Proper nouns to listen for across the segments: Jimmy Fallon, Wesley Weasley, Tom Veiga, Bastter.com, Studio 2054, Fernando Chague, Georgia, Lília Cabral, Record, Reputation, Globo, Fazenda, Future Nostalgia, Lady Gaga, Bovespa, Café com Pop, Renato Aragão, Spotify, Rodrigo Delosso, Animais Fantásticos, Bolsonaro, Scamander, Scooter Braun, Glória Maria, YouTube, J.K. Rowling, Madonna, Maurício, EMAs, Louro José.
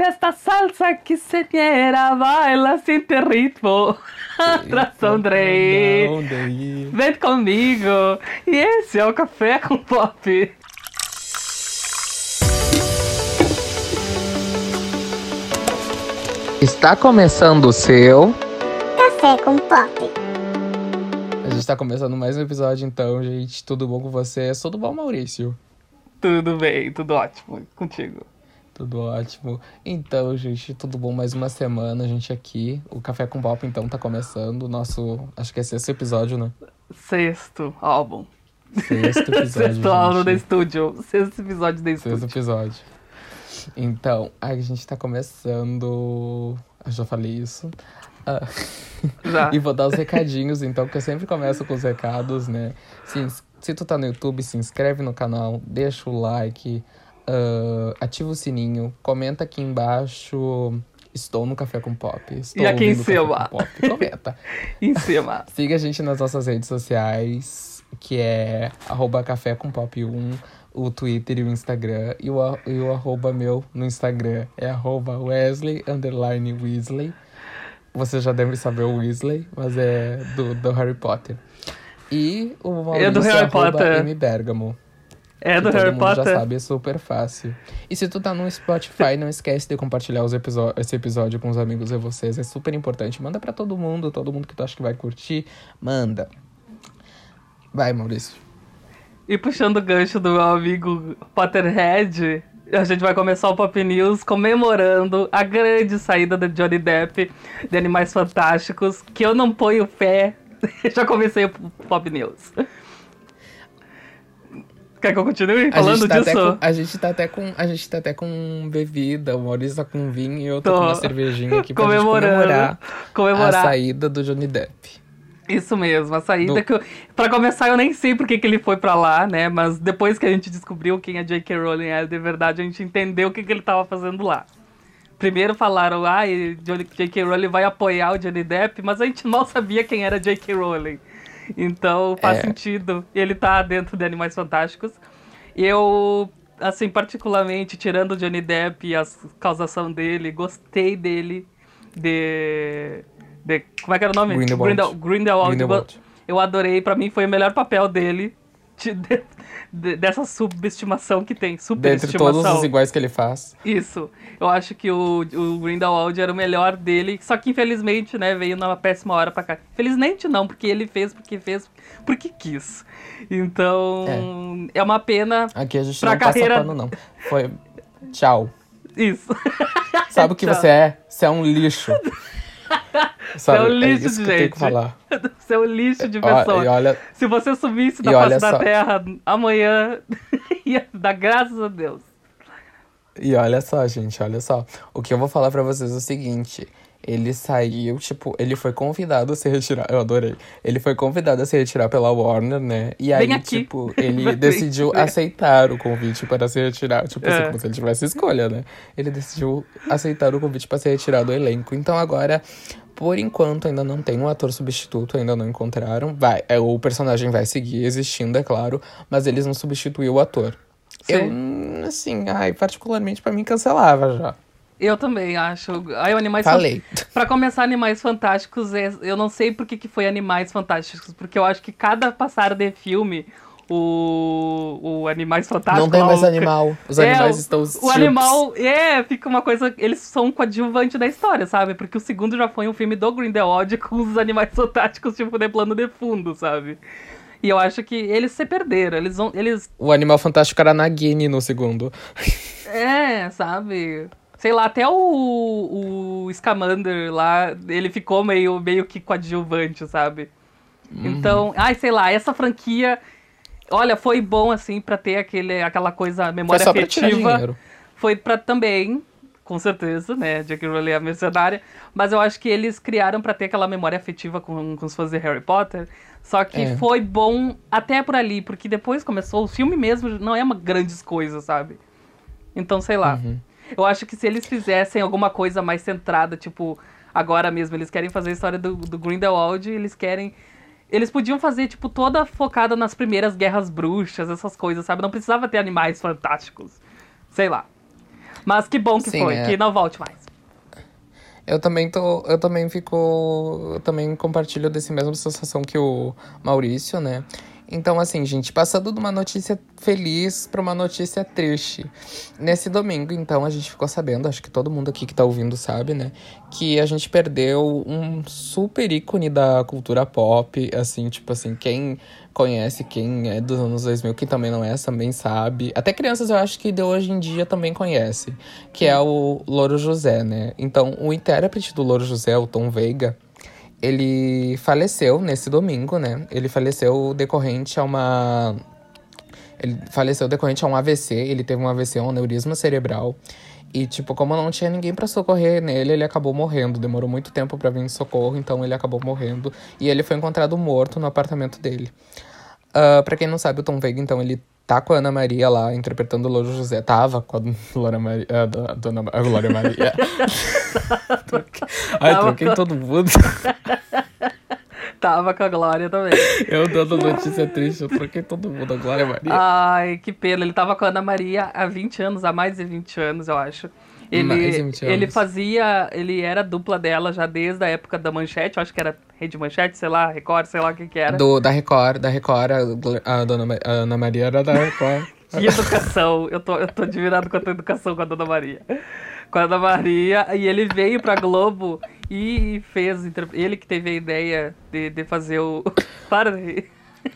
Esta salsa que se quiera, baila sem ter ritmo. Atrás, Andrei. Vem comigo. E esse é o Café com Pop. Está começando o seu Café com Pop. A gente está começando mais um episódio, então, gente. Tudo bom com você? Tudo bom, Maurício? Tudo bem, tudo ótimo. Contigo? Tudo ótimo. Então, gente, tudo bom? Mais uma semana, a gente aqui. O Café com Pop, então, tá começando o nosso... Acho que é sexto episódio, né? Sexto álbum. Sexto episódio, sexto álbum da Studio. Sexto episódio da Studio. Sexto episódio. Então, a gente tá começando... Eu já falei isso. Já. E vou dar os recadinhos, então, porque eu sempre começo com os recados, né? Se tu tá no YouTube, se inscreve no canal, deixa o like, ativa o sininho, comenta aqui embaixo... Estou no Café com Pop. Estou e aqui em cima. Comenta. Em cima. Siga a gente nas nossas redes sociais, que é @cafécompop1, o Twitter e o Instagram. E o arroba meu no Instagram é @Wesley_Weasley. Você já deve saber o Weasley, mas é do Harry Potter. E o Maurício é do Harry Potter. M Bergamo. É do Harry Potter. Já sabe, é super fácil. E se tu tá no Spotify, não esquece de compartilhar esse episódio com os amigos de vocês. É super importante. Manda pra todo mundo que tu acha que vai curtir. Manda. Vai, Maurício. E puxando o gancho do meu amigo Potterhead, a gente vai começar o Pop News comemorando a grande saída de Johnny Depp de Animais Fantásticos, que eu não ponho pé. Já comecei o Pop News. Quer que eu continue falando disso? A gente tá até com bebida, o Maurício tá com vinho e eu tô com uma cervejinha aqui pra gente comemorar a saída do Johnny Depp. Isso mesmo, a saída do... Pra começar, eu nem sei por que ele foi pra lá, né? Mas depois que a gente descobriu quem a J.K. Rowling é de verdade, a gente entendeu o que ele tava fazendo lá. Primeiro falaram, J.K. Rowling vai apoiar o Johnny Depp, mas a gente mal sabia quem era J.K. Rowling. Então, faz sentido. Ele tá dentro de Animais Fantásticos. Eu, assim, particularmente, tirando o Johnny Depp e a causação dele, gostei dele de como é que era o nome? Grindelwald. Eu adorei. Pra mim, foi o melhor papel dele. Dessa subestimação que tem. Superestimação. Dentre todos os iguais que ele faz. Isso. Eu acho que o Grindelwald era o melhor dele. Só que, infelizmente, né, veio numa péssima hora pra cá. Felizmente não, porque ele fez porque quis. Então, é uma pena. Aqui a gente não carreira... passa pano, não. Foi... Tchau. Isso. Sabe o que você é? Você é um lixo. Sabe, você é um lixo de gente. Você é um lixo de pessoa. Olha, se você sumisse da face da terra amanhã, ia dar graças a Deus. E olha só, gente, olha só. O que eu vou falar pra vocês é o seguinte. Ele saiu, tipo, ele foi convidado a se retirar. Eu adorei. Ele foi convidado a se retirar pela Warner, né? E aí, tipo, ele decidiu aceitar o convite para se retirar. Tipo, assim, como se ele tivesse escolha, né? Ele decidiu aceitar o convite para se retirar do elenco. Então, agora, por enquanto, ainda não tem um ator substituto, ainda não encontraram. O personagem vai seguir existindo, é claro, mas eles não substituíram o ator. Sim. Eu, assim, particularmente pra mim, cancelava já. Eu também acho. Pra começar, Animais Fantásticos, eu não sei por que foi Animais Fantásticos, porque eu acho que cada passar de filme, o Animais Fantásticos... Não tem mais animal. Os animais estão... O animal, fica uma coisa... Eles são um coadjuvante da história, sabe? Porque o segundo já foi um filme do Grindelwald com os Animais Fantásticos, tipo, de plano de fundo, sabe? E eu acho que eles se perderam, eles... O Animal Fantástico era Nagini no segundo. Sabe... Sei lá, até o Scamander lá, ele ficou meio que coadjuvante, sabe? Então, sei lá, essa franquia... Olha, foi bom, assim, pra ter aquela coisa, memória afetiva. Foi só pra tirar dinheiro. Foi pra também, com certeza, né? J.K. Rowling é a mercenária. Mas eu acho que eles criaram pra ter aquela memória afetiva com os fãs de Harry Potter. Só que foi bom até por ali, porque depois começou... O filme mesmo não é uma grande coisa, sabe? Então, sei lá... Eu acho que se eles fizessem alguma coisa mais centrada, tipo, agora mesmo, eles querem fazer a história do Grindelwald, Eles podiam fazer, tipo, toda focada nas primeiras guerras bruxas, essas coisas, sabe? Não precisava ter animais fantásticos. Sei lá. Mas que bom que sim, foi, que não volte mais. Eu também compartilho dessa mesma sensação que o Maurício, né? Então, assim, gente, passando de uma notícia feliz para uma notícia triste. Nesse domingo, então, a gente ficou sabendo, acho que todo mundo aqui que tá ouvindo sabe, né? Que a gente perdeu um super ícone da cultura pop, assim, tipo assim, quem conhece, quem é dos anos 2000, quem também não é, também sabe. Até crianças, eu acho que de hoje em dia também conhece, que é o Louro José, né? Então, o intérprete do Louro José, o Tom Veiga, ele faleceu nesse domingo, né? Ele faleceu decorrente a um AVC. Ele teve um AVC, um aneurisma cerebral. E, tipo, como não tinha ninguém pra socorrer nele, ele acabou morrendo. Demorou muito tempo pra vir em socorro, então ele acabou morrendo. E ele foi encontrado morto no apartamento dele. Pra quem não sabe, o Tom Veiga, então, ele tá com a Ana Maria lá, interpretando o Louro José. Tava com a Glória Maria. Ai, troquei todo mundo. Tava com a Glória também. Eu dando notícia triste, eu troquei todo mundo, a Glória Maria. Ai, que pena. Ele tava com a Ana Maria há 20 anos, há mais de 20 anos, eu acho. Ele era dupla dela já desde a época da Manchete, eu acho que era Rede Manchete, sei lá, Record, sei lá o que era. Da Record, a dona Ana Maria era da Record. Que educação, eu tô admirado com a tua educação com a dona Maria. Com a Ana Maria, e ele veio pra Globo e fez, ele que teve a ideia de fazer o... Para de rir.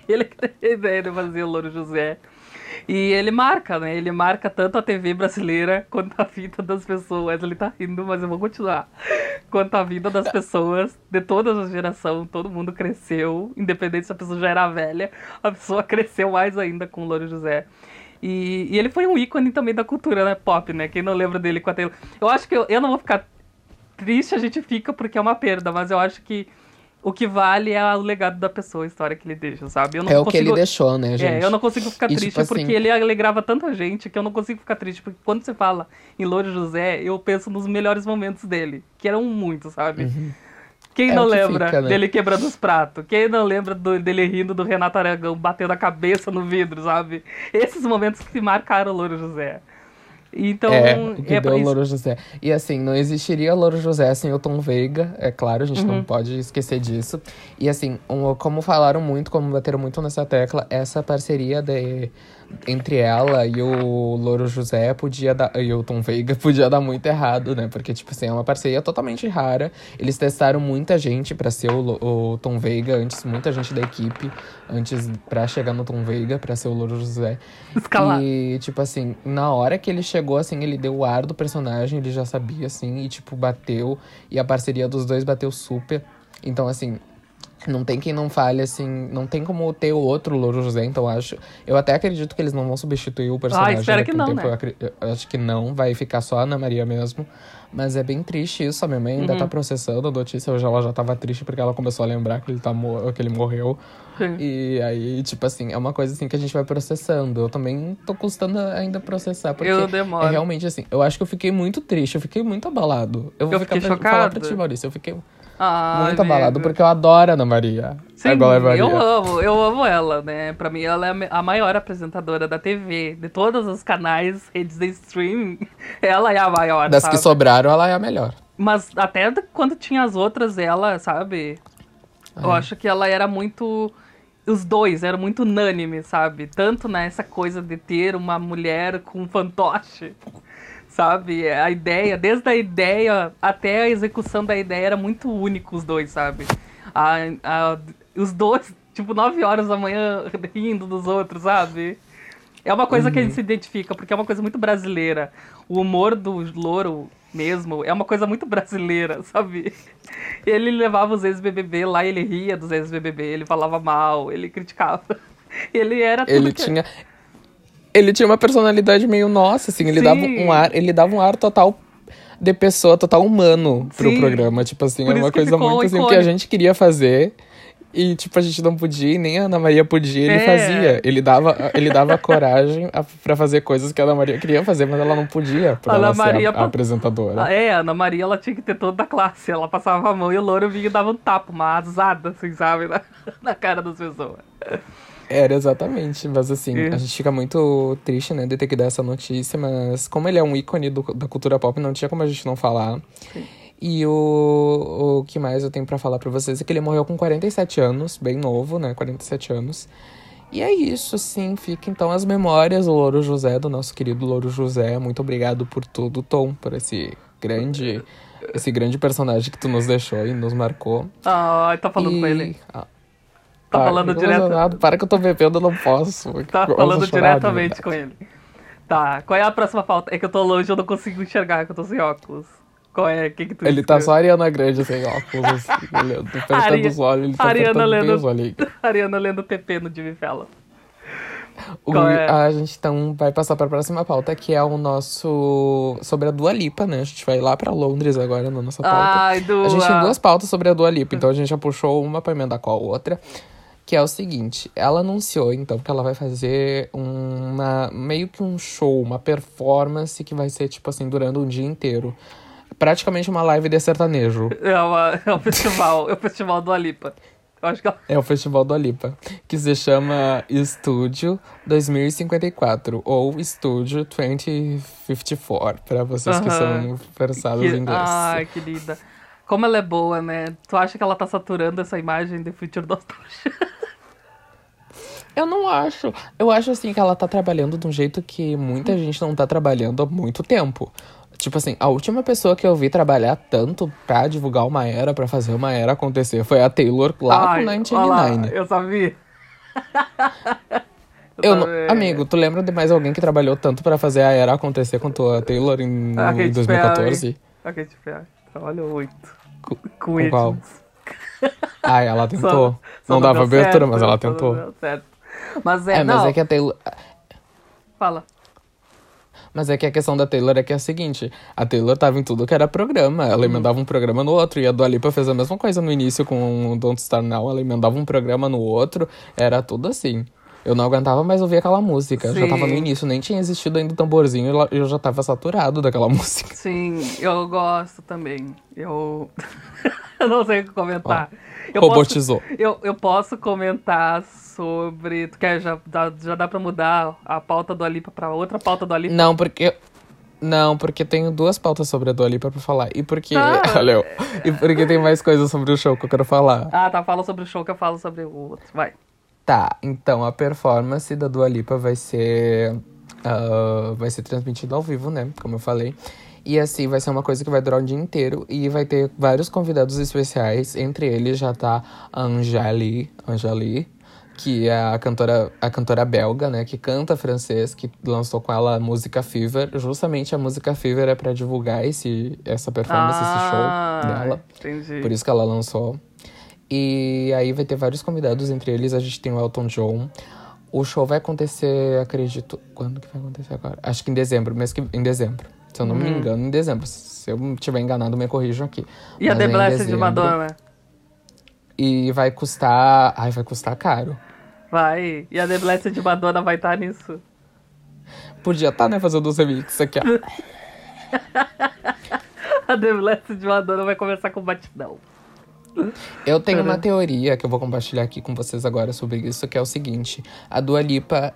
Ele que teve a ideia de fazer o Louro José. E ele marca, né? Ele marca tanto a TV brasileira quanto a vida das pessoas. Ele tá rindo, mas eu vou continuar. Quanto a vida das pessoas, de todas as gerações, todo mundo cresceu. Independente se a pessoa já era velha, a pessoa cresceu mais ainda com o Louro José. E ele foi um ícone também da cultura, né? Pop, né? Quem não lembra dele com a Taylor... Eu acho que eu não vou ficar triste, a gente fica porque é uma perda, mas eu acho que o que vale é o legado da pessoa, a história que ele deixa, sabe? Eu não consigo... o que ele deixou, né, gente? Eu não consigo ficar triste, tipo assim... porque ele alegrava tanta gente que eu não consigo ficar triste. Porque quando você fala em Louro José, eu penso nos melhores momentos dele, que eram muitos, sabe? Uhum. Quem não lembra dele quebrando os pratos? Quem não lembra dele rindo do Renato Aragão, batendo a cabeça no vidro, sabe? Esses momentos que marcaram o Louro José. Então, o que deu o Louro José. E assim, não existiria Louro José sem o Tom Veiga, é claro, a gente não pode esquecer disso. E assim, como falaram muito, como bateram muito nessa tecla, essa parceria entre ela e o Louro José e o Tom Veiga podia dar muito errado, né? Porque, tipo assim, é uma parceria totalmente rara. Eles testaram muita gente pra ser o Tom Veiga, antes muita gente da equipe, antes pra chegar no Tom Veiga, pra ser o Louro José. Escalar. E, tipo assim, na hora que ele chegou, assim, ele deu o ar do personagem, ele já sabia, assim, e, tipo, bateu. E a parceria dos dois bateu super. Então, assim... Não tem quem não fale, assim... Não tem como ter o outro Louro José, então acho... Eu até acredito que eles não vão substituir o personagem. Ah, espero que não, né? Eu acho que não, vai ficar só a Ana Maria mesmo. Mas é bem triste isso, a minha mãe ainda tá processando a notícia. Hoje ela já tava triste porque ela começou a lembrar que ele morreu. Sim. E aí, tipo assim, é uma coisa assim que a gente vai processando. Eu também tô custando ainda processar, porque eu demoro. É realmente assim... Eu acho que eu fiquei muito triste, eu fiquei muito abalado. Eu vou ficar falar pra ti, Maurício, eu fiquei... muito abalado, porque eu adoro a Ana Maria. Sim, eu amo ela, né? Pra mim, ela é a maior apresentadora da TV. De todos os canais, redes de streaming, ela é a maior, das sabe? Que sobraram, ela é a melhor. Mas até quando tinha as outras, ela, sabe? Eu acho que ela era muito... Os dois eram muito unânimes, sabe? Tanto nessa coisa de ter uma mulher com um fantoche... Sabe? A ideia, desde a ideia até a execução da ideia era muito único os dois, sabe? Os dois, tipo, 9 horas da manhã rindo dos outros, sabe? É uma coisa que a gente se identifica, porque é uma coisa muito brasileira. O humor do Louro mesmo é uma coisa muito brasileira, sabe? Ele levava os ex-BBB lá, ele ria dos ex-BBB, ele falava mal, ele criticava. Ele era tudo ele que... Ele tinha uma personalidade meio nossa, assim. Ele dava um ar total de pessoa, total humano pro programa. Tipo assim, era uma coisa muito assim, que a gente queria fazer. E, tipo, a gente não podia, nem a Ana Maria podia, ele fazia. Ele dava coragem pra fazer coisas que a Ana Maria queria fazer, mas ela não podia, pra ela ser a apresentadora. A Ana Maria, ela tinha que ter toda a classe. Ela passava a mão e o Louro vinha e dava um tapa, uma azada, assim, sabe? Na cara das pessoas. Era, exatamente. Mas assim, a gente fica muito triste, né, de ter que dar essa notícia. Mas como ele é um ícone da cultura pop, não tinha como a gente não falar. Sim. E o que mais eu tenho pra falar pra vocês é que ele morreu com 47 anos, bem novo, né, 47 anos. E é isso, sim, fica então as memórias do Louro José, do nosso querido Louro José. Muito obrigado por tudo, Tom, por esse grande personagem que tu nos deixou e nos marcou. Ah, tá falando com ele. Tá falando diretamente. Para que eu tô bebendo, eu não posso. Tá falando diretamente com ele. Tá, qual é a próxima pauta? É que eu tô longe, eu não consigo enxergar, que eu tô sem óculos. Qual é? Que tu Ele tá só a Ariana Grande sem óculos, assim, olhando, apertando os olhos, ele tá apertando os olhos. Ariana lendo TP no Jimmy Fallon. A gente então vai passar pra próxima pauta, que é o nosso... sobre a Dua Lipa, né? A gente vai lá pra Londres agora na nossa pauta. Ai, Dua. A gente tem duas pautas sobre a Dua Lipa, então a gente já puxou uma pra emendar com a outra. Que é o seguinte, ela anunciou, então, que ela vai fazer meio que um show, uma performance que vai ser, tipo assim, durando um dia inteiro. Praticamente uma live de sertanejo. É um festival, é o festival Dua Lipa. Eu acho que ela... É o festival Dua Lipa, que se chama Studio 2054, ou Studio 2054, pra vocês que são versados em inglês. Ai, que linda. Como ela é boa, né? Tu acha que ela tá saturando essa imagem de Future Nostalgia? Eu não acho. Eu acho, assim, que ela tá trabalhando de um jeito que muita gente não tá trabalhando há muito tempo. Tipo assim, a última pessoa que eu vi trabalhar tanto pra divulgar uma era, pra fazer uma era acontecer, foi a Taylor lá com 1989. Eu sabia. Amigo, tu lembra de mais alguém que trabalhou tanto pra fazer a era acontecer quanto a Taylor em 2014? A Katy Perry. Olha o 8. Com qual? Ai, ela tentou. Só não dava abertura, certo, mas ela tentou. Não deu certo. Mas mas é que a Taylor... Fala. Mas é que a questão da Taylor é que é a seguinte, a Taylor tava em tudo que era programa, ela emendava um programa no outro, e a Dua Lipa fez a mesma coisa no início com o Don't Start Now, ela emendava um programa no outro, era tudo assim. Eu não aguentava mais ouvir aquela música. Sim. Já tava no início, nem tinha existido ainda o tamborzinho, eu já tava saturado daquela música. Sim, eu gosto também. Eu não sei o que comentar. Robotizou. Eu posso comentar sobre... Tu quer, já dá pra mudar a pauta Dua Lipa pra outra pauta Dua Lipa? Não, porque tenho duas pautas sobre a Dua Lipa pra falar. E porque... Ah. Valeu. E porque tem mais coisas sobre o show que eu quero falar. Ah, tá. Fala sobre o show que eu falo sobre o outro. Vai. Tá, então a performance da Dua Lipa vai ser transmitida ao vivo, né? Como eu falei. E assim, vai ser uma coisa que vai durar o dia inteiro. E vai ter vários convidados especiais. Entre eles já tá a Angélique, que é a cantora belga, né? Que canta francês, que lançou com ela a música Fever. Justamente a música Fever é pra divulgar essa performance, esse show dela. Entendi. Por isso que ela lançou. E aí vai ter vários convidados, entre eles a gente tem o Elton John. O show vai acontecer, acredito... Quando que vai acontecer agora? Acho que em dezembro, Se eu não me engano, em dezembro. Se eu estiver enganado, me corrijam aqui. E mas a The Blast de Madonna? E vai custar... Ai, vai custar caro. Vai. E a The Blast de Madonna vai estar nisso? Podia estar, né? Fazendo os remixes aqui, ó. A The Blast de Madonna vai começar com o batidão. Eu tenho uma teoria que eu vou compartilhar aqui com vocês agora sobre isso, que é o seguinte. A Dua Lipa,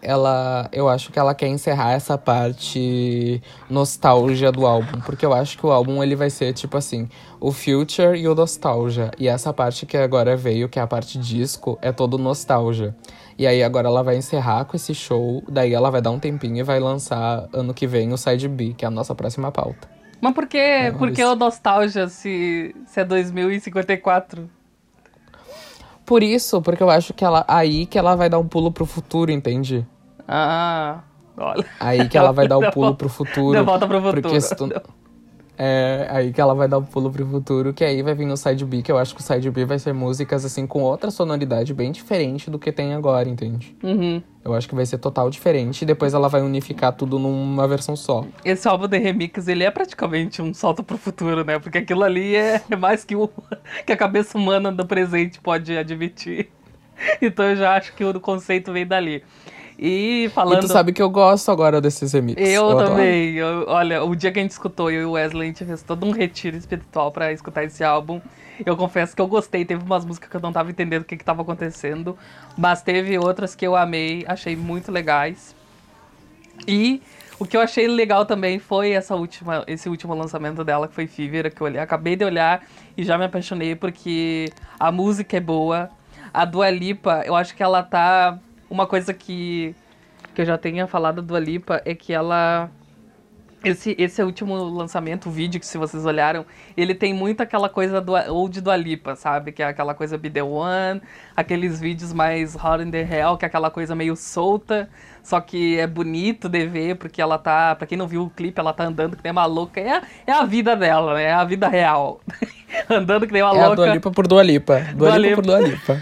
eu acho que ela quer encerrar essa parte nostalgia do álbum. Porque eu acho que o álbum ele vai ser, tipo assim, o Future e o Nostalgia. E essa parte que agora veio, que é a parte disco, é todo nostalgia. E aí agora ela vai encerrar com esse show, daí ela vai dar um tempinho e vai lançar ano que vem o Side B, que é a nossa próxima pauta. Mas por que o Nostalgia se é 2054? Por isso, porque eu acho que ela vai dar um pulo pro futuro, entende? Ah, olha. Aí que ela vai dar um pulo pro futuro. Volta pro futuro. É aí que ela vai dar um pulo pro futuro, que aí vai vir no Side B, que eu acho que o Side B vai ser músicas, assim, com outra sonoridade bem diferente do que tem agora, entende? Uhum. Eu acho que vai ser total diferente, e depois ela vai unificar tudo numa versão só. Esse álbum de remix, ele é praticamente um salto pro futuro, né? Porque aquilo ali é mais que a cabeça humana do presente pode admitir. Então eu já acho que o conceito vem dali. E falando... E tu sabe que eu gosto agora desses remixes. Eu também. Olha, o dia que a gente escutou, eu e o Wesley, a gente fez todo um retiro espiritual pra escutar esse álbum. Eu confesso que eu gostei. Teve umas músicas que eu não tava entendendo o que tava acontecendo. Mas teve outras que eu amei, achei muito legais. E o que eu achei legal também foi esse último lançamento dela, que foi Fever, que eu acabei de olhar e já me apaixonei, porque a música é boa. A Dua Lipa, eu acho que ela tá... Uma coisa que eu já tinha falado da Dua Lipa é que ela... Esse último lançamento, o vídeo que, se vocês olharam, ele tem muito aquela coisa de Dua Lipa, sabe? Que é aquela coisa Be The One, aqueles vídeos mais Hot In The Hell, que é aquela coisa meio solta, só que é bonito de ver, porque ela tá... Pra quem não viu o clipe, ela tá andando que nem uma louca. É a vida dela, né? É a vida real. Andando que nem uma louca. É a Dua Lipa por Dua Lipa. Dua Lipa por Dua Lipa.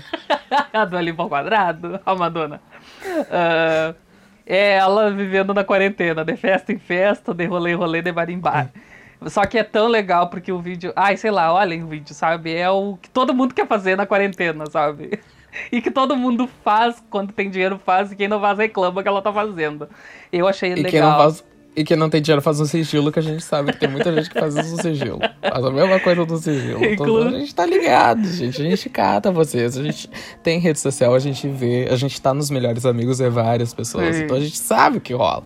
A Dua Lipa ao quadrado, a Madonna. É ela vivendo na quarentena, de festa em festa, de rolê em rolê, de bar em bar. Só que é tão legal porque o vídeo... Ai, sei lá, olhem o vídeo, sabe? É o que todo mundo quer fazer na quarentena, sabe? E que todo mundo faz, quando tem dinheiro faz, e quem não faz reclama que ela tá fazendo. Eu achei legal. E quem não tem dinheiro faz um sigilo, que a gente sabe que tem muita gente que faz isso no sigilo. Faz a mesma coisa do sigilo. A gente tá ligado, gente. A gente cata vocês. A gente tem rede social, a gente vê. A gente tá nos melhores amigos, é várias pessoas. Sim. Então a gente sabe o que rola.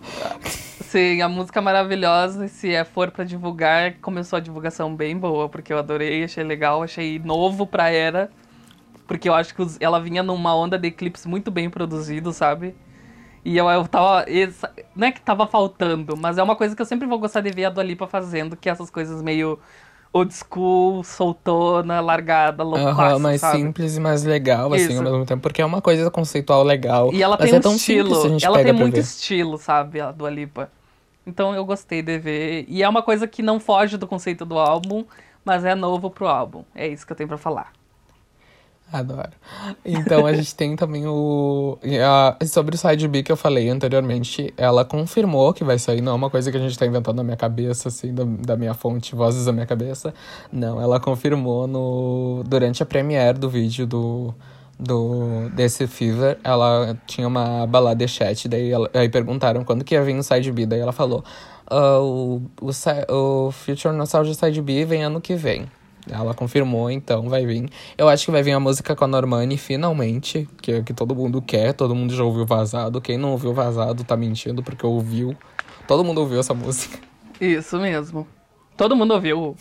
Sim, a música maravilhosa. Se for pra divulgar, começou a divulgação bem boa, porque eu adorei, achei legal, achei novo pra era. Porque eu acho que ela vinha numa onda de clipes muito bem produzidos, sabe? E eu tava... Não é que tava faltando, mas é uma coisa que eu sempre vou gostar de ver a Dua Lipa fazendo, que é essas coisas meio old school, soltona, largada, loucaça, mais sabe? Simples e mais legal, assim, ao mesmo tempo. Porque é uma coisa conceitual legal. E ela tem um estilo. Ela tem muito estilo, sabe, a Dua Lipa. Então eu gostei de ver. E é uma coisa que não foge do conceito do álbum, mas é novo pro álbum. É isso que eu tenho pra falar. Adoro. Então, a gente tem também sobre o Side B que eu falei anteriormente, ela confirmou que vai sair. Não é uma coisa que a gente tá inventando na minha cabeça, assim, da minha fonte, vozes da minha cabeça. Não, ela confirmou durante a premiere do vídeo desse Fever, ela tinha uma balada de chat, daí perguntaram quando que ia vir o Side B, daí ela falou, o Future Nostalgia Side B vem ano que vem. Ela confirmou, então vai vir. Eu acho que vai vir a música com a Normani, finalmente, que é o que todo mundo quer. Todo mundo já ouviu Vazado. Quem não ouviu Vazado tá mentindo, porque ouviu. Todo mundo ouviu essa música. Isso mesmo. Todo mundo ouviu.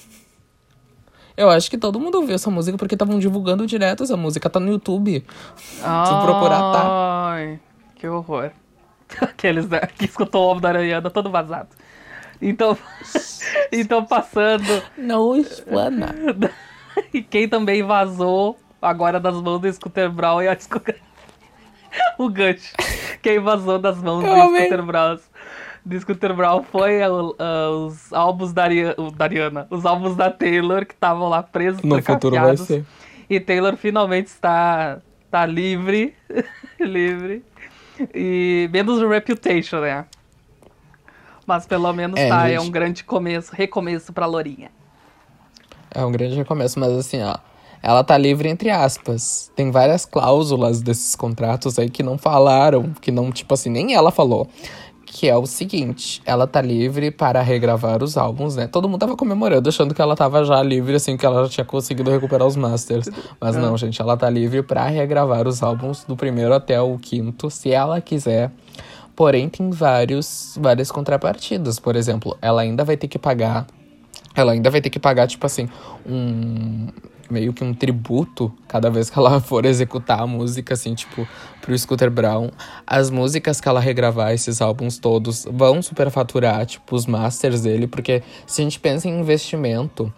Eu acho que todo mundo ouviu essa música, porque estavam divulgando direto essa música. Tá no YouTube. Se procurar, tá. Ai, que horror. Aqueles que escutou o ovo da Ariana, todo vazado. Então passando... Não explana. E quem também vazou, agora das mãos do Scooter Braun, e a discografia... O gancho. Quem vazou das mãos do Scooter Braun foi os álbuns da Ariana. Os álbuns da Taylor, que estavam lá presos, no futuro vai ser. E Taylor finalmente está livre. Livre. E menos o Reputation, né? Mas pelo menos é um grande recomeço pra Lourinha. É um grande recomeço, mas assim, ó, ela tá livre entre aspas. Tem várias cláusulas desses contratos aí que não falaram, que não, tipo assim, nem ela falou. Que é o seguinte, ela tá livre para regravar os álbuns, né? Todo mundo tava comemorando, achando que ela tava já livre, assim, que ela já tinha conseguido recuperar os masters. Mas não, gente, ela tá livre pra regravar os álbuns do primeiro até o quinto, se ela quiser. Porém, tem várias contrapartidas. Por exemplo, ela ainda vai ter que pagar... Ela ainda vai ter que pagar, tipo assim, meio que um tributo cada vez que ela for executar a música, assim, tipo, pro Scooter Braun. As músicas que ela regravar, esses álbuns todos, vão superfaturar, tipo, os masters dele. Porque se a gente pensa em investimento,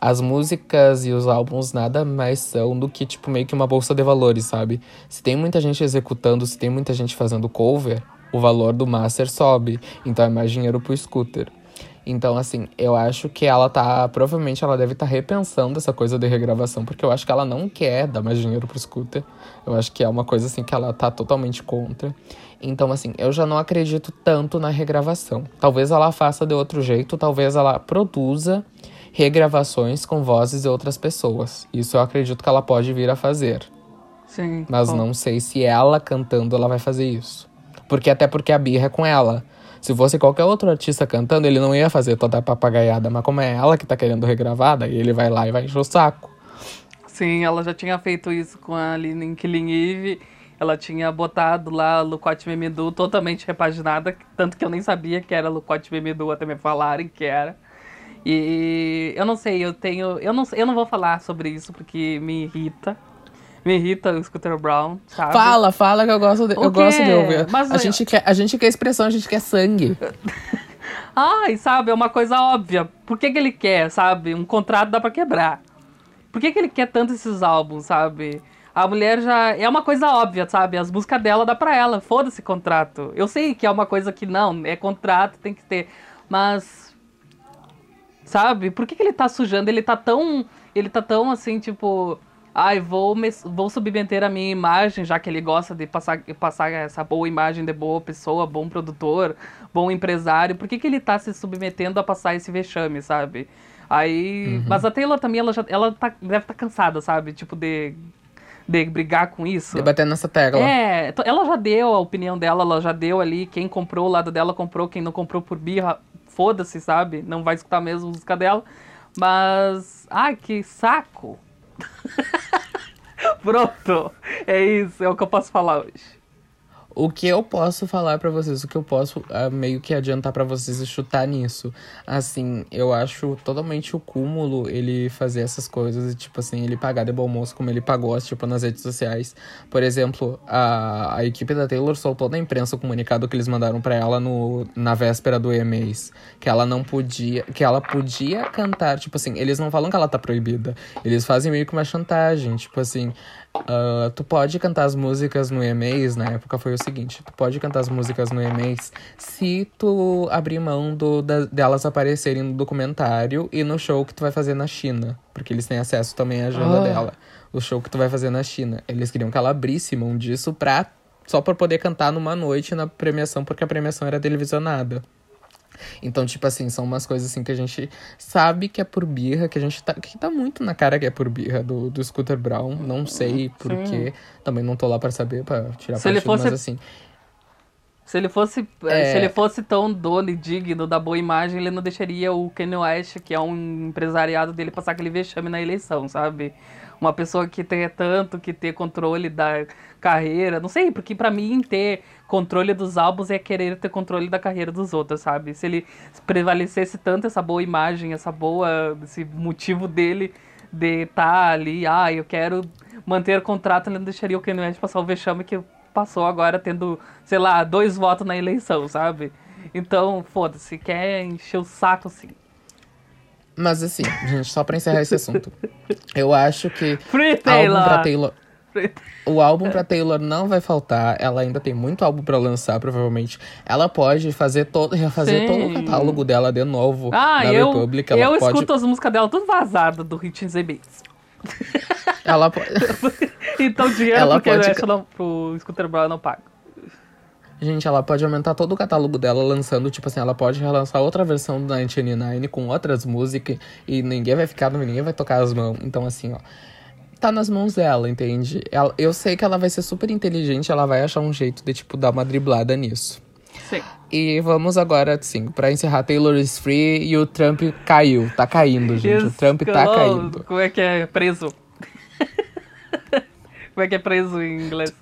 as músicas e os álbuns nada mais são do que, tipo, meio que uma bolsa de valores, sabe? Se tem muita gente executando, se tem muita gente fazendo cover... O valor do master sobe, então é mais dinheiro pro Scooter. Então, assim, eu acho que ela tá... Provavelmente ela deve estar repensando essa coisa de regravação, porque eu acho que ela não quer dar mais dinheiro pro Scooter. Eu acho que é uma coisa, assim, que ela tá totalmente contra. Então, assim, eu já não acredito tanto na regravação. Talvez ela faça de outro jeito, talvez ela produza regravações com vozes de outras pessoas. Isso eu acredito que ela pode vir a fazer. Sim. Mas não sei se ela cantando ela vai fazer isso. Até porque a birra é com ela. Se fosse qualquer outro artista cantando, ele não ia fazer toda a papagaiada. Mas como é ela que tá querendo regravar, daí ele vai lá e vai encher o saco. Sim, ela já tinha feito isso com a Lina em Killing Eve. Ela tinha botado lá a Lucote Memidu totalmente repaginada. Tanto que eu nem sabia que era Lucote Memidu até me falarem que era. E eu não sei, eu não vou falar sobre isso porque me irrita. Me irrita o Scooter Braun, sabe? Fala que eu gosto de ouvir. Mas a gente quer expressão, a gente quer sangue. Ai, sabe, é uma coisa óbvia. Por que ele quer, sabe? Um contrato dá pra quebrar. Por que ele quer tanto esses álbuns, sabe? A mulher já... É uma coisa óbvia, sabe? As músicas dela dá pra ela. Foda-se contrato. Eu sei que é uma coisa que não, é contrato, tem que ter. Mas... Sabe? Por que ele tá sujando? Ele tá tão assim, tipo... Ai, vou submeter a minha imagem, já que ele gosta de passar essa boa imagem de boa pessoa, bom produtor, bom empresário. Por que ele tá se submetendo a passar esse vexame, sabe? Aí... Uhum. Mas a Taylor também, ela deve estar cansada, sabe? Tipo, de brigar com isso. De bater nessa tecla. É, ela já deu a opinião dela, ela já deu ali, quem comprou o lado dela comprou, quem não comprou por birra, foda-se, sabe? Não vai escutar mesmo a música dela. Mas... Ai, que saco! Pronto, é isso, é o que eu posso falar hoje. O que eu posso falar pra vocês, o que eu posso meio que adiantar pra vocês e chutar nisso. Assim, eu acho totalmente o cúmulo ele fazer essas coisas e, tipo assim, ele pagar de bom moço como ele pagou, tipo, nas redes sociais. Por exemplo, a equipe da Taylor soltou na imprensa o comunicado que eles mandaram pra ela na véspera do EMAs. Que ela não podia, que ela podia cantar, tipo assim, eles não falam que ela tá proibida. Eles fazem meio que uma chantagem, tipo assim... tu pode cantar as músicas no EMAs, na época foi o seguinte, tu pode cantar as músicas no EMAs se tu abrir mão delas aparecerem no documentário e no show que tu vai fazer na China, porque eles têm acesso também à agenda dela, o show que tu vai fazer na China. Eles queriam que ela abrisse mão disso só pra poder cantar numa noite na premiação, porque a premiação era televisionada. Então, tipo assim, são umas coisas assim que a gente sabe que é por birra, que tá muito na cara que é por birra do Scooter Braun, não sei porquê, também não tô lá pra saber, pra tirar partido, mas assim... Se ele fosse tão dono e digno da boa imagem, ele não deixaria o Kanye West, que é um empresariado dele, passar aquele vexame na eleição, sabe? Uma pessoa que tem tanto que ter controle da carreira, não sei, porque pra mim ter controle dos álbuns é querer ter controle da carreira dos outros, sabe? Se ele prevalecesse tanto essa boa imagem, esse motivo dele de estar ali, eu quero manter o contrato, ele não deixaria o Kanye West passar o vexame que passou agora tendo, sei lá, 2 votos na eleição, sabe? Então, foda-se, quer encher o saco, assim. Mas assim, gente, só pra encerrar esse assunto. Eu acho que o álbum pra Taylor não vai faltar. Ela ainda tem muito álbum pra lançar, provavelmente. Ela pode refazer todo o catálogo dela de novo na Republic. Eu escuto as músicas dela tudo vazada do Hits and Beats. Ela pode... Então dinheiro ela porque pode... pro Scooter Braun não paga. Gente, ela pode aumentar todo o catálogo dela lançando, tipo assim, ela pode relançar outra versão da 1989 com outras músicas e ninguém vai tocar as mãos. Então, assim, ó, tá nas mãos dela, entende? Eu sei que ela vai ser super inteligente, ela vai achar um jeito de, tipo, dar uma driblada nisso. Sim. E vamos agora, assim, pra encerrar, Taylor is free e o Trump caiu. Tá caindo, gente, o Trump tá caindo. Como é que é preso? Como é que é preso em inglês?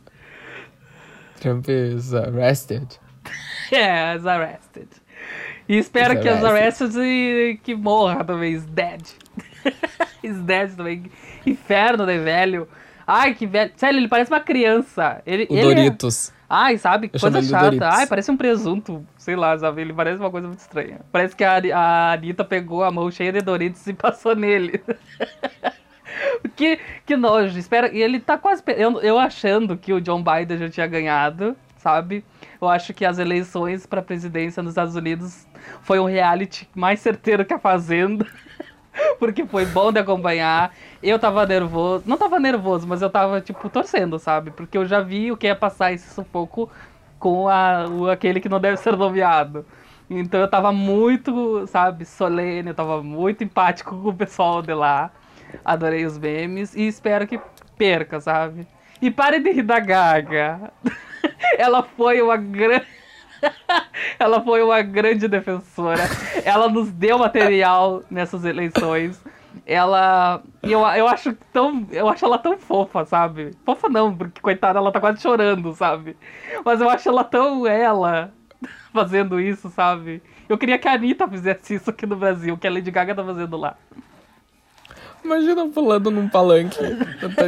Trump is arrested. Yeah, is arrested. E espero que os arrested que morra também. Is dead. Is dead também. Inferno, né, velho? Ai, que velho. Sério, ele parece uma criança. Ele Doritos. É... Ai, sabe? Que coisa chata. Ai, parece um presunto. Sei lá, sabe? Ele parece uma coisa muito estranha. Parece que a Anitta pegou a mão cheia de Doritos e passou nele. Que nojo, espera. E ele tá quase... Eu achando que o John Biden já tinha ganhado, sabe? Eu acho que as eleições pra presidência nos Estados Unidos foi um reality mais certeiro que a Fazenda. Porque foi bom de acompanhar. Eu tava nervoso. Não tava nervoso, mas eu tava, tipo, torcendo, sabe? Porque eu já vi o que ia passar esse sufoco com aquele que não deve ser nomeado. Então eu tava muito, sabe, solene. Eu tava muito empático com o pessoal de lá. Adorei os memes e espero que perca, sabe? E pare de rir da Gaga. Ela foi uma grande defensora. Ela nos deu material nessas eleições. Ela... Eu acho ela tão fofa, sabe? Fofa não, porque, coitada, ela tá quase chorando, sabe? Mas eu acho ela tão ela fazendo isso, sabe? Eu queria que a Anitta fizesse isso aqui no Brasil, que a Lady Gaga tá fazendo lá. Imagina pulando num palanque,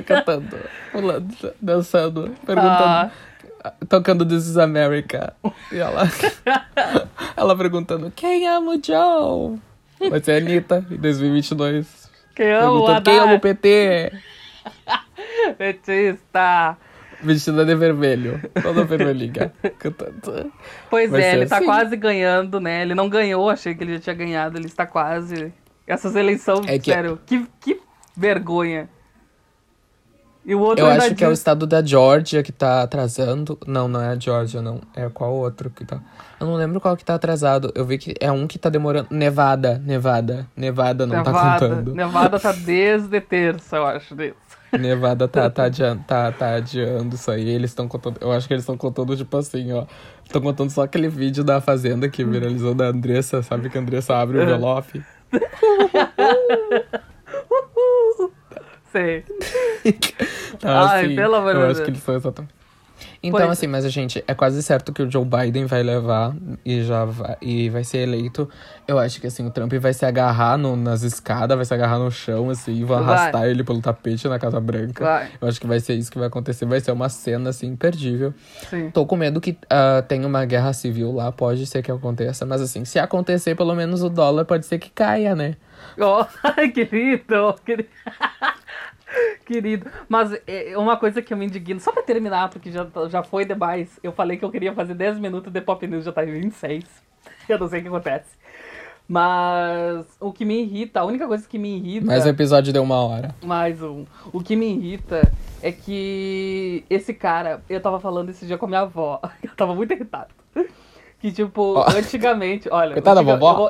cantando, pulando, dançando, perguntando... Tocando This is America. E ela perguntando, quem ama o Joe? Vai ser a Anitta, em 2022. Quem ama o PT? Petista. Vestida de vermelho. Toda vermelhinha. Cantando. Pois vai ele tá assim. Quase ganhando, né? Ele não ganhou, achei que ele já tinha ganhado. Ele está quase... Essas eleições, sério, que vergonha. E o outro eu acho que é o estado da Georgia que tá atrasando. Não é a Georgia, não. É qual outro que tá... Eu não lembro qual que tá atrasado. Eu vi que é um que tá demorando. Nevada. Nevada tá contando. Nevada tá desde terça, eu acho, desse. Nevada tá adiando isso aí. Eles estão contando... Eu acho que eles estão contando, tipo assim, ó. Estão contando só aquele vídeo da Fazenda que viralizou da Andressa. Sabe que a Andressa abre o envelope? Sei. Então, ai, assim, pelo amor de Deus. Eu acho que eles são exatamente. Então, pois. Assim, mas, gente, é quase certo que o Joe Biden vai levar e vai ser eleito. Eu acho que, assim, o Trump vai se agarrar nas escadas, vai se agarrar no chão, assim, vai arrastar ele pelo tapete na Casa Branca. Vai. Eu acho que vai ser isso que vai acontecer. Vai ser uma cena, assim, imperdível. Sim. Tô com medo que tenha uma guerra civil lá, pode ser que aconteça. Mas, assim, se acontecer, pelo menos o dólar pode ser que caia, né? Oh, querido. Querido, mas uma coisa que eu me indigno, só pra terminar, porque já foi demais. Eu falei que eu queria fazer 10 minutos de Pop News, já tá em 26. Eu não sei o que acontece. Mas o que me irrita, a única coisa que me irrita... Mas o episódio deu uma hora. Mais um. O que me irrita é que esse cara, eu tava falando esse dia com a minha avó, eu tava muito irritada. Que tipo, antigamente, olha,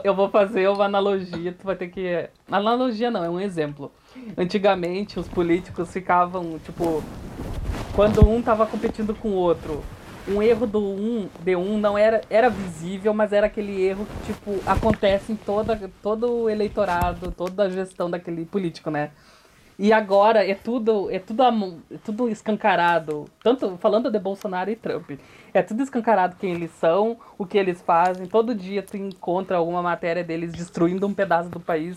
eu vou fazer uma analogia, tu vai ter que... Analogia não, é um exemplo. Antigamente, os políticos ficavam, tipo, quando um tava competindo com o outro, um erro de um não era visível, mas era aquele erro que, tipo, acontece em todo o eleitorado, toda a gestão daquele político, né? E agora é tudo escancarado, tanto falando de Bolsonaro e Trump, é tudo escancarado quem eles são, o que eles fazem, todo dia tu encontra alguma matéria deles destruindo um pedaço do país.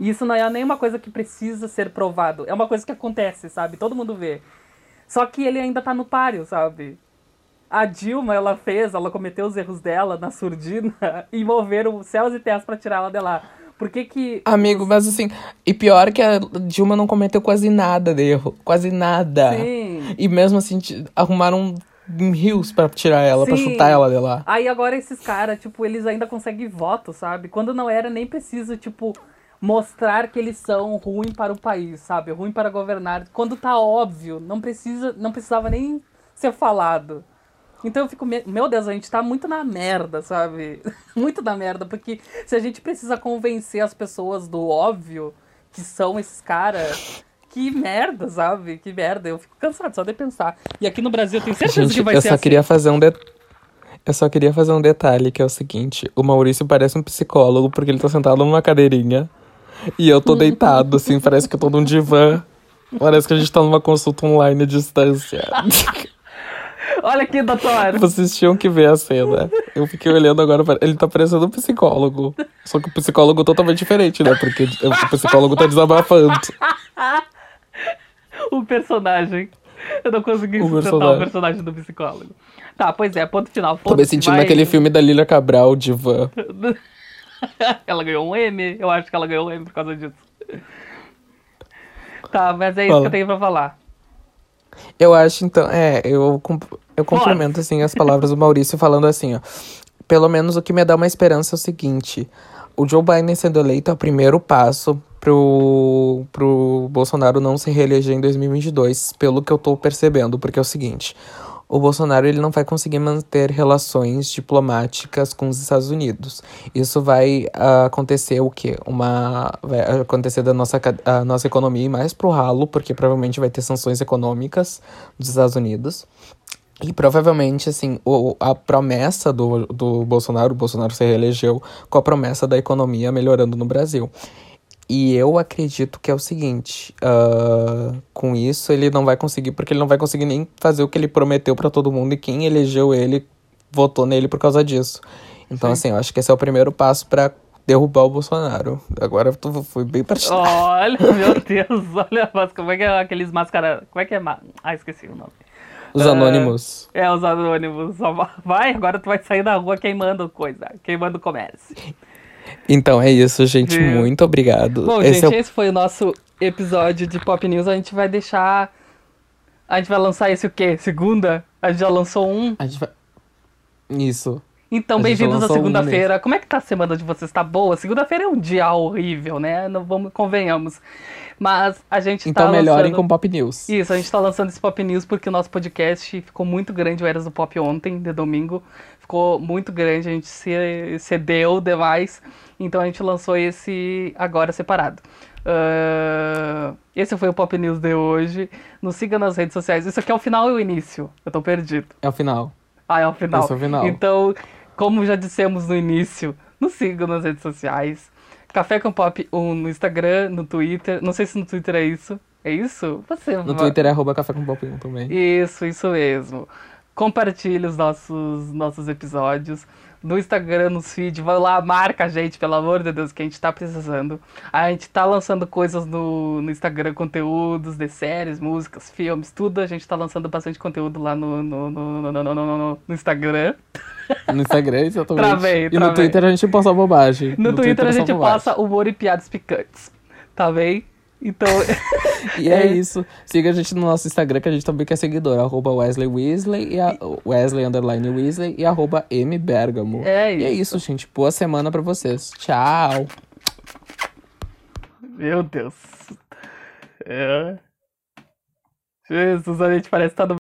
E isso não é nenhuma coisa que precisa ser provado. É uma coisa que acontece, sabe? Todo mundo vê. Só que ele ainda tá no páreo, sabe? A Dilma, ela cometeu os erros dela na surdina e moveram céus e terras pra tirar ela de lá. Por que que... Amigo, mas assim... E pior que a Dilma não cometeu quase nada de erro. Quase nada. Sim. E mesmo assim, arrumaram... rios pra tirar ela, sim, pra chutar ela de lá. Aí agora esses caras, tipo, eles ainda conseguem voto, sabe? Quando não era, nem precisa, tipo... mostrar que eles são ruim para o país, sabe? Ruim para governar. Quando tá óbvio, não precisava nem ser falado. Então eu fico, meu Deus, a gente tá muito na merda, sabe? Muito na merda, porque se a gente precisa convencer as pessoas do óbvio que são esses caras, que merda, sabe? Que merda. Eu fico cansado só de pensar. E aqui no Brasil eu tenho certeza, gente, que vai ser assim. Eu só queria fazer um detalhe, que é o seguinte. O Maurício parece um psicólogo, porque ele tá sentado numa cadeirinha. E eu tô deitado, assim, parece que eu tô num divã. Parece que a gente tá numa consulta online à distância. Olha aqui, doutor. Vocês tinham que ver a cena. Eu fiquei olhando agora, ele tá parecendo um psicólogo. Só que o psicólogo é totalmente diferente, né? Porque o psicólogo tá desabafando. O personagem. Eu não consegui sustentar o personagem do psicólogo. Tá, pois é, ponto final. Tô me sentindo naquele filme da Lília Cabral, Divã. Ela ganhou um M, eu acho que ela ganhou um M por causa disso. Tá, mas é isso que eu tenho pra falar. Eu acho, então, eu complemento, assim, as palavras do Maurício falando assim, ó. Pelo menos o que me dá uma esperança é o seguinte, o Joe Biden sendo eleito é o primeiro passo pro Bolsonaro não se reeleger em 2022, pelo que eu tô percebendo, porque é o seguinte... O Bolsonaro ele não vai conseguir manter relações diplomáticas com os Estados Unidos. Isso vai acontecer o quê? Vai acontecer a nossa economia ir mais pro ralo, porque provavelmente vai ter sanções econômicas dos Estados Unidos. E provavelmente, assim, a promessa do Bolsonaro, o Bolsonaro se reelegeu com a promessa da economia melhorando no Brasil. E eu acredito que é o seguinte, com isso ele não vai conseguir, porque ele não vai conseguir nem fazer o que ele prometeu pra todo mundo, e quem elegeu ele votou nele por causa disso. Então, assim, eu acho que esse é o primeiro passo pra derrubar o Bolsonaro. Agora eu fui bem partidário. Olha, meu Deus, olha, mas como é que é aqueles mascarados, como é que é? Ah, esqueci o nome. Os anônimos. Os anônimos. Vai, agora tu vai sair da rua queimando coisa, queimando comércio. Então é isso, gente. Sim. Muito obrigado. Bom, esse foi o nosso episódio de Pop News. A gente vai deixar... A gente vai lançar esse o quê? Segunda? A gente já lançou um? A gente vai... Isso. Então, bem-vindos à segunda-feira. Como é que tá a semana de vocês? Tá boa? Segunda-feira é um dia horrível, né? Não vamos, convenhamos. Mas a gente tá lançando... Então melhorem com Pop News. Isso, a gente tá lançando esse Pop News porque o nosso podcast ficou muito grande, o Eras do Pop ontem, de domingo. Ficou muito grande, a gente se cedeu demais. Então a gente lançou esse agora separado. Esse foi o Pop News de hoje. Nos siga nas redes sociais. Isso aqui é o final e o início? Eu tô perdido. É o final. Ah, é o final. Esse é o final. Então, como já dissemos no início, nos sigam nas redes sociais. Café com Pop 1 no Instagram, no Twitter. Não sei se no Twitter é isso. É isso? Você no Twitter é @Cafécompop1 também. Isso mesmo. Compartilhe os nossos episódios. No Instagram, nos feed. Vai lá, marca a gente, pelo amor de Deus, que a gente tá precisando. A gente tá lançando coisas no Instagram, conteúdos de séries, músicas, filmes, tudo. A gente tá lançando bastante conteúdo lá no Instagram. No Instagram, exatamente. Travei. No Twitter a gente posta bobagem. No Twitter a gente posta humor e piadas picantes. Tá bem? Então... E é isso. Siga a gente no nosso Instagram, que a gente também quer seguidor. @Wesley Weasley e @Wesley_Weasley e @M Bergamo. É isso, gente. Boa semana pra vocês. Tchau. Meu Deus. Jesus, a gente parece que tá no